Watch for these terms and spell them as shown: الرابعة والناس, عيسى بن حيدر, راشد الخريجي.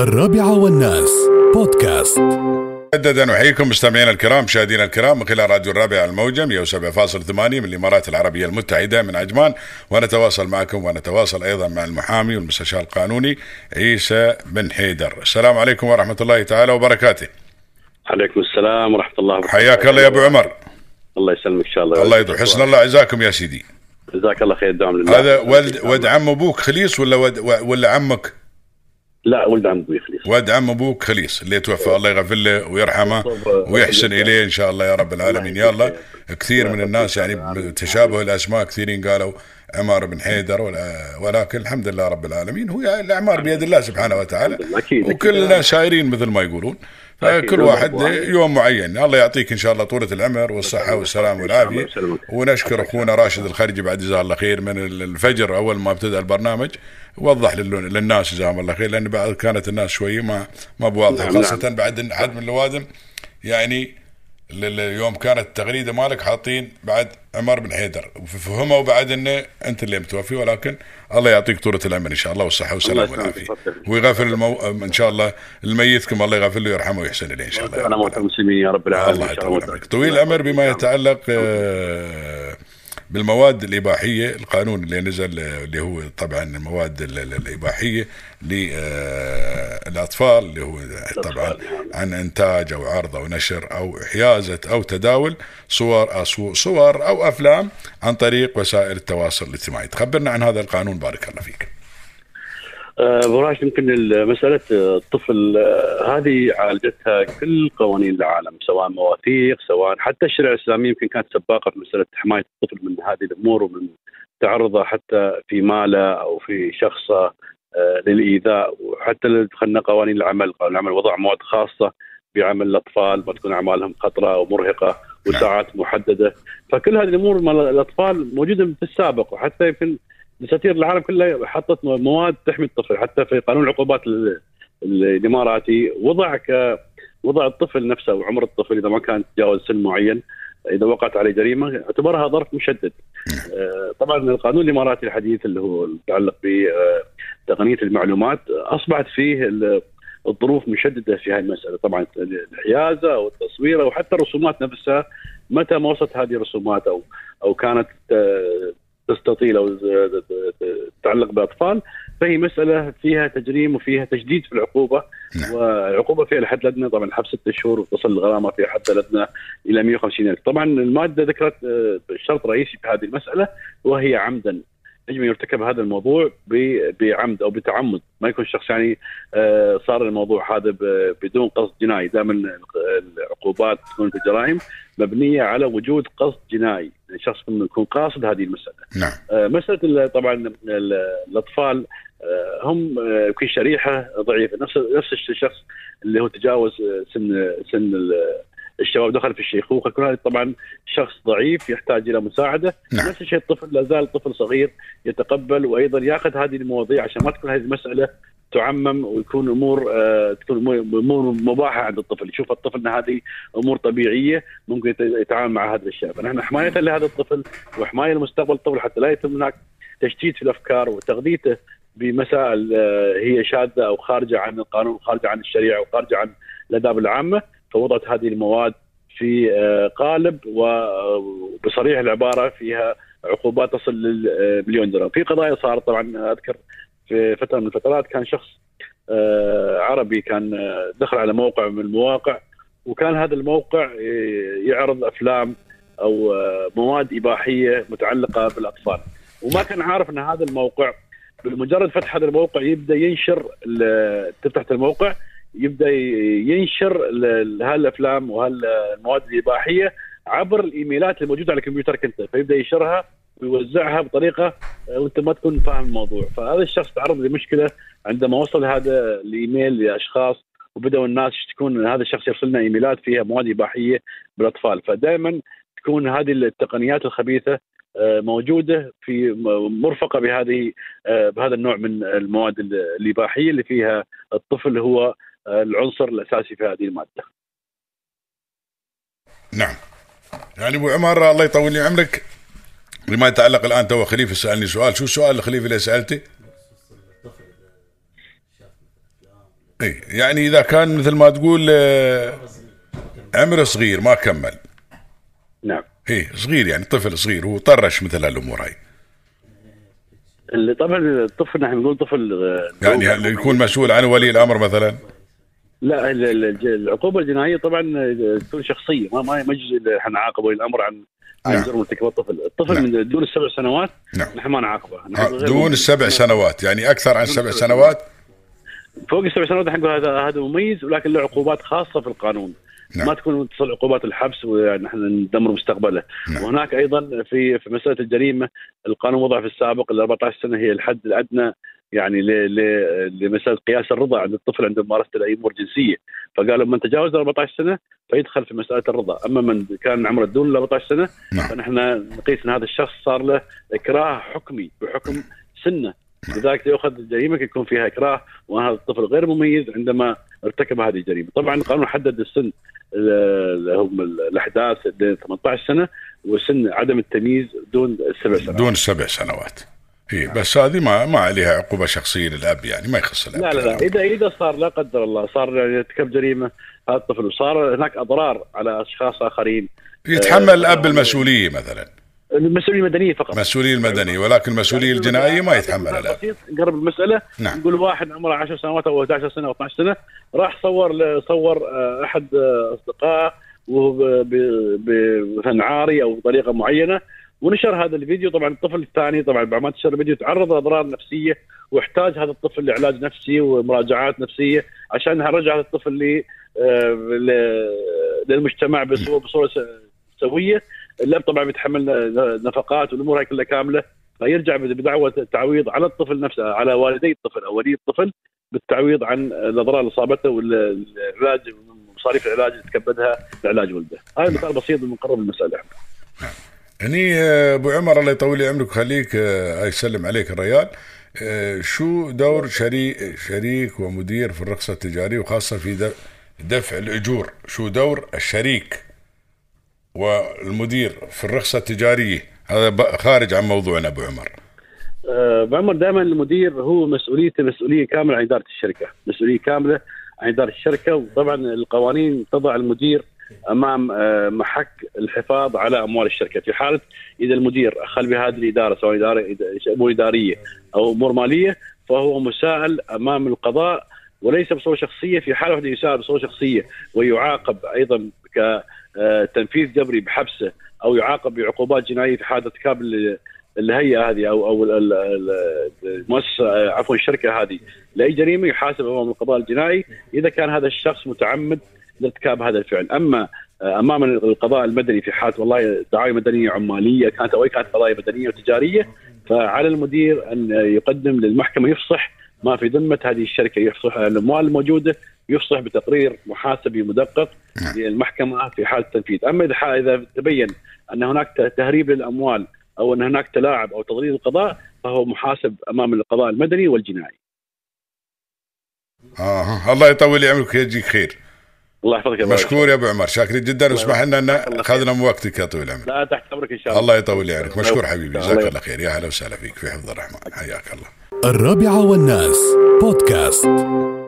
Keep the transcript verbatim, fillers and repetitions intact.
الرابعة والناس بودكاست. مجددا نحييكم مستمعينا الكرام، مشاهدينا الكرام، من خلال راديو الرابعة الموجة مئة وسبعة فاصلة ثمانية من الإمارات العربية المتحدة من عجمان، ونتواصل معكم ونتواصل أيضا مع المحامي والمستشار القانوني عيسى بن حيدر. السلام عليكم ورحمة الله تعالى وبركاته. عليكم السلام ورحمة الله وبركاته. حياك الله يا أبو عمر. الله يسلمك إن شاء الله. الله يطول حسن الله عزاكم يا سيدي. جزاك الله خير، دعم لله. هذا ولد ولد عم أبوك خليص ولا ولد ولا عمك؟ لا، ولد عم أبوي خليص. ولد عم أبوك خليص اللي توفى، الله يغفر له ويرحمه ويحسن إليه إن شاء الله يا رب العالمين. يلا كثير من الناس يعني تشابه الأسماء، كثيرين قالوا عمر بن حيدر، ولكن الحمد لله رب العالمين هو الأعمار بيد الله سبحانه وتعالى، وكلنا شايرين مثل ما يقولون، كل واحد يوم معين. الله يعطيك إن شاء الله طولة العمر والصحة والسلام والعافية. ونشكر أخونا راشد الخريجي بعد جزاه الله خير من الفجر، أول ما ابتدأ البرنامج وضح للناس جزاهم الله خير، لأن بعد كانت الناس شوية ما ما بواضحة، خاصة بعد حد من الوادم يعني اليوم كانت التغريدة مالك حاطين بعد عمر بن حيدر، وفهموا بعد إنه أنت اللي متوفي، ولكن الله يعطيك طولة العمر إن شاء الله والصحة والسلام والعافية، ويغفر المو... إن شاء الله الميتكم الله يغفر له ويرحمه ويحسن إليه إن شاء الله. أنا موت المسلمين يا رب العالمين. الله يطول طويل العمر. بما يتعلق بالمواد الإباحية، القانون اللي نزل اللي هو طبعا المواد الإباحية للأطفال، اللي هو طبعا عن إنتاج أو عرض أو نشر أو حيازة أو تداول صور صور أو أفلام عن طريق وسائل التواصل الاجتماعي. تخبرنا عن هذا القانون بارك الله فيك. أبو راشد، يمكن مسألة الطفل هذه عالجتها كل قوانين العالم، سواء مواثيق سواء حتى الشريعة الإسلامية يمكن كانت سباقة في مسألة حماية الطفل من هذه الأمور ومن تعرضه حتى في ماله أو في شخصه للإيذاء. وحتى دخلنا قوانين العمل، قانون العمل وضع مواد خاصة بعمل الأطفال، ما تكون أعمالهم خطرة ومرهقة وساعات محددة. فكل هذه الأمور مال الأطفال موجودة في السابق، وحتى يمكن دساتير العالم كلها حطت مواد تحمي الطفل. حتى في قانون العقوبات الإماراتي وضع ك وضع الطفل نفسه وعمر الطفل، إذا ما كان تجاوز سن معين، إذا وقعت عليه جريمة اعتبرها ظرف مشدد. طبعا القانون الإماراتي الحديث اللي هو يتعلق بتقنية المعلومات أصبحت فيه الظروف مشددة في هذه المسألة، طبعا الحيازة والتصوير وحتى الرسومات نفسها، متى ما وصلت هذه الرسومات أو أو كانت تستطيل أو تتعلق بأطفال، فهي مسألة فيها تجريم وفيها تجديد في العقوبة. نعم. والعقوبة فيها الحد الأدنى طبعا الحبس ستة شهور، وتصل الغرامة فيها الحد الأدنى إلى مئة وخمسين ألف. طبعا المادة ذكرت شرط رئيسي في هذه المسألة، وهي عمدا، يجب أن يرتكب هذا الموضوع بعمد أو بتعمد، ما يكون الشخص يعني صار الموضوع هذا بدون قصد جنائي. دائما العقوبات تكون في الجرائم مبنية على وجود قصد جنائي، الشخص يكون قاصد هذه المسألة. نعم. مسألة طبعا الأطفال هم في شريحة ضعيفة، نفس نفس الشخص اللي هو تجاوز سن سن الشباب دخل في الشيخوخة، كل هذا طبعا شخص ضعيف يحتاج إلى مساعدة. نعم. نفس الشيء الطفل، لازال طفل صغير يتقبل وأيضا يأخذ هذه المواضيع عشان ما تكون هذه المسألة تعمم، ويكون أمور آه تكون أمور مباحة عند الطفل، يشوف الطفل أن هذه أمور طبيعية ممكن يتعامل مع هذا الشيء. فنحن حماية لهذا الطفل وحماية لمستقبل الطفل، حتى لا يتم هناك تشتيت في الأفكار وتغذيته بمسائل آه هي شاذة أو خارجة عن القانون، خارجة عن الشريعة وخارجة عن الآداب العامة. فوضعت هذه المواد في قالب وبصريح العبارة فيها عقوبات تصل للمليون درهم. في قضايا صارت طبعا، أذكر في فترة من الفترات كان شخص عربي كان دخل على موقع من المواقع، وكان هذا الموقع يعرض أفلام أو مواد إباحية متعلقة بالأطفال، وما كان عارف أن هذا الموقع بالمجرد فتح هذا الموقع يبدأ ينشر، تفتح الموقع يبدأ ينشر هالأفلام وهالمواد الإباحية عبر الإيميلات الموجودة على الكمبيوتر كنت، فيبدأ ينشرها ويوزعها بطريقة وأنت ما تكون فاهم الموضوع. فهذا الشخص تعرض لمشكلة عندما وصل هذا الإيميل لأشخاص، وبدأوا الناس تكون هذا الشخص يرسلنا إيميلات فيها مواد إباحية بالأطفال. فدائما تكون هذه التقنيات الخبيثة موجودة في مرفقة بهذه بهذا النوع من المواد الإباحية اللي فيها الطفل هو العنصر الأساسي في هذه المادة. نعم. يعني أبو عمر الله يطول لي عمرك، لما يتعلق الآن تو خليفة سألني سؤال، شو السؤال الخليفة اللي سألته؟ اي يعني اذا كان مثل ما تقول عمره صغير ما كمل. نعم. اي صغير يعني طفل صغير هو طرش مثل هالامور هاي. اللي طبعا الطفل نحن نقول طفل يعني اللي يكون مسؤول عنه ولي الامر مثلا. لا العقوبه الجنائيه طبعا تكون شخصيه ما ما يجوز احنا نعاقب ولي الامر عن عن جرم ارتكاب الطفل. الطفل نعم. من دون السبع سنوات نعم. نحن ما نعاقبه. دون السبع سنوات يعني اكثر عن سبع سنوات فوق السبع سنوات نحن نقول هذا هذا مميز ولكن له عقوبات خاصه في القانون. نعم. ما تكون تصل عقوبات الحبس ونحن ندمر مستقبله. نعم. وهناك ايضا في في مساله الجريمه القانون وضع في السابق ال أربعة عشر سنه هي الحد الادنى يعني لمساله قياس الرضا عند الطفل عند ممارسه اي امور جنسيه. فقالوا من تجاوز أربعة عشر سنه فيدخل في مساله الرضا، اما من كان عمره دون أربعة عشر سنه نعم. فنحن نقيس ان هذا الشخص صار له اكراه حكمي بحكم سنه. لذلك يأخذ الجريمة يكون فيها إكراه وهذا الطفل غير مميز عندما ارتكب هذه الجريمة. طبعا القانون حدد السن هم الأحداث ثمانية عشر سنة وسن عدم التمييز دون سبع سنوات. دون سبع سنوات هي بس هذه ما ما عليها عقوبة شخصية للأب يعني ما يخص الأب. لا لا, لا. إذا إذا صار لا قدر الله صار يعني ارتكب جريمة هذا الطفل وصار هناك أضرار على أشخاص آخرين يتحمل الأب المسؤولية مثلا. المسؤولية المدنية فقط. مسؤولية المدنية ولكن المسؤولية الجنائية ما يتحملها. لا. بسيط قرب المسألة. نعم. نقول واحد عمره عشر سنوات أو أحد عشر سنة أو اثنا عشر سنة راح صور صور أحد أصدقائه وهو بمثل عاري أو بطريقة معينة ونشر هذا الفيديو. طبعا الطفل الثاني طبعا بعد ما تشر الفيديو تعرض لأضرار نفسية واحتاج هذا الطفل لعلاج نفسي ومراجعات نفسية عشان هرجع هذا الطفل للمجتمع بصورة بصورة سوية. اللاب طبعا بيتحمل نفقات والامور هاي كلها كامله فيرجع بدعوه التعويض على الطفل نفسه على والدي الطفل او ولي الطفل بالتعويض عن الاضرار اللي صابته والعلاج مصاريف العلاج اللي تكبدها لعلاج ولده. هاي مثال بسيط من قرب المساله. هني ابو عمر الله يطول عمرك ويخليك يسلم عليك الريال. شو دور شريك شريك ومدير في الرخصه التجاريه وخاصه في دفع الاجور؟ شو دور الشريك والمدير في الرخصة التجارية؟ هذا خارج عن موضوعنا أبو عمر. أبو عمر دائما المدير هو مسؤوليته مسؤولية كاملة عن إدارة الشركة مسؤولية كاملة عن إدارة الشركة. وطبعا القوانين تضع المدير أمام محك الحفاظ على أموال الشركة في حالة إذا المدير أخل بهذه الإدارة سواء إدارة أمور إدارية أو أمور مالية فهو مسائل أمام القضاء وليس بصورة شخصية. في حالة واحدة يسائل بصورة شخصية ويعاقب أيضا ك تنفيذ جبري بحبسه أو يعاقب بعقوبات جنائية في حال ارتكاب الهيئة هذه أو أو المؤسسة عفوا الشركة هذه لأي جريمة يحاسب أمام القضاء الجنائي إذا كان هذا الشخص متعمد لارتكاب هذا الفعل. أما أمام القضاء المدني في حال والله دعاوى مدنية عمالية كانت أو أي كانت قضايا مدنية وتجارية فعلى المدير أن يقدم للمحكمة يفصح ما في ذمة هذه الشركة يفصح الأموال الموجودة يفصح بتقرير محاسبي مدقق للمحكمة في حال التنفيذ. أما إذا تبين أن هناك تهريب للأموال أو أن هناك تلاعب أو تضليل القضاء فهو محاسب أمام القضاء المدني والجنائي. آه الله يطول عمرك يجيك خير. الله يحفظك. مشكور يا أبو عمر شاكرين جدا واسمح لنا أن أخذنا من وقتك يا طويل العمر. لا تحت أمرك إن شاء الله. الله يطول عمرك مشكور حبيبي جزاك الله خير. يا هلا وسهلا فيك في حفظ الرحمن حياك الله. الرابعة والناس بودكاست.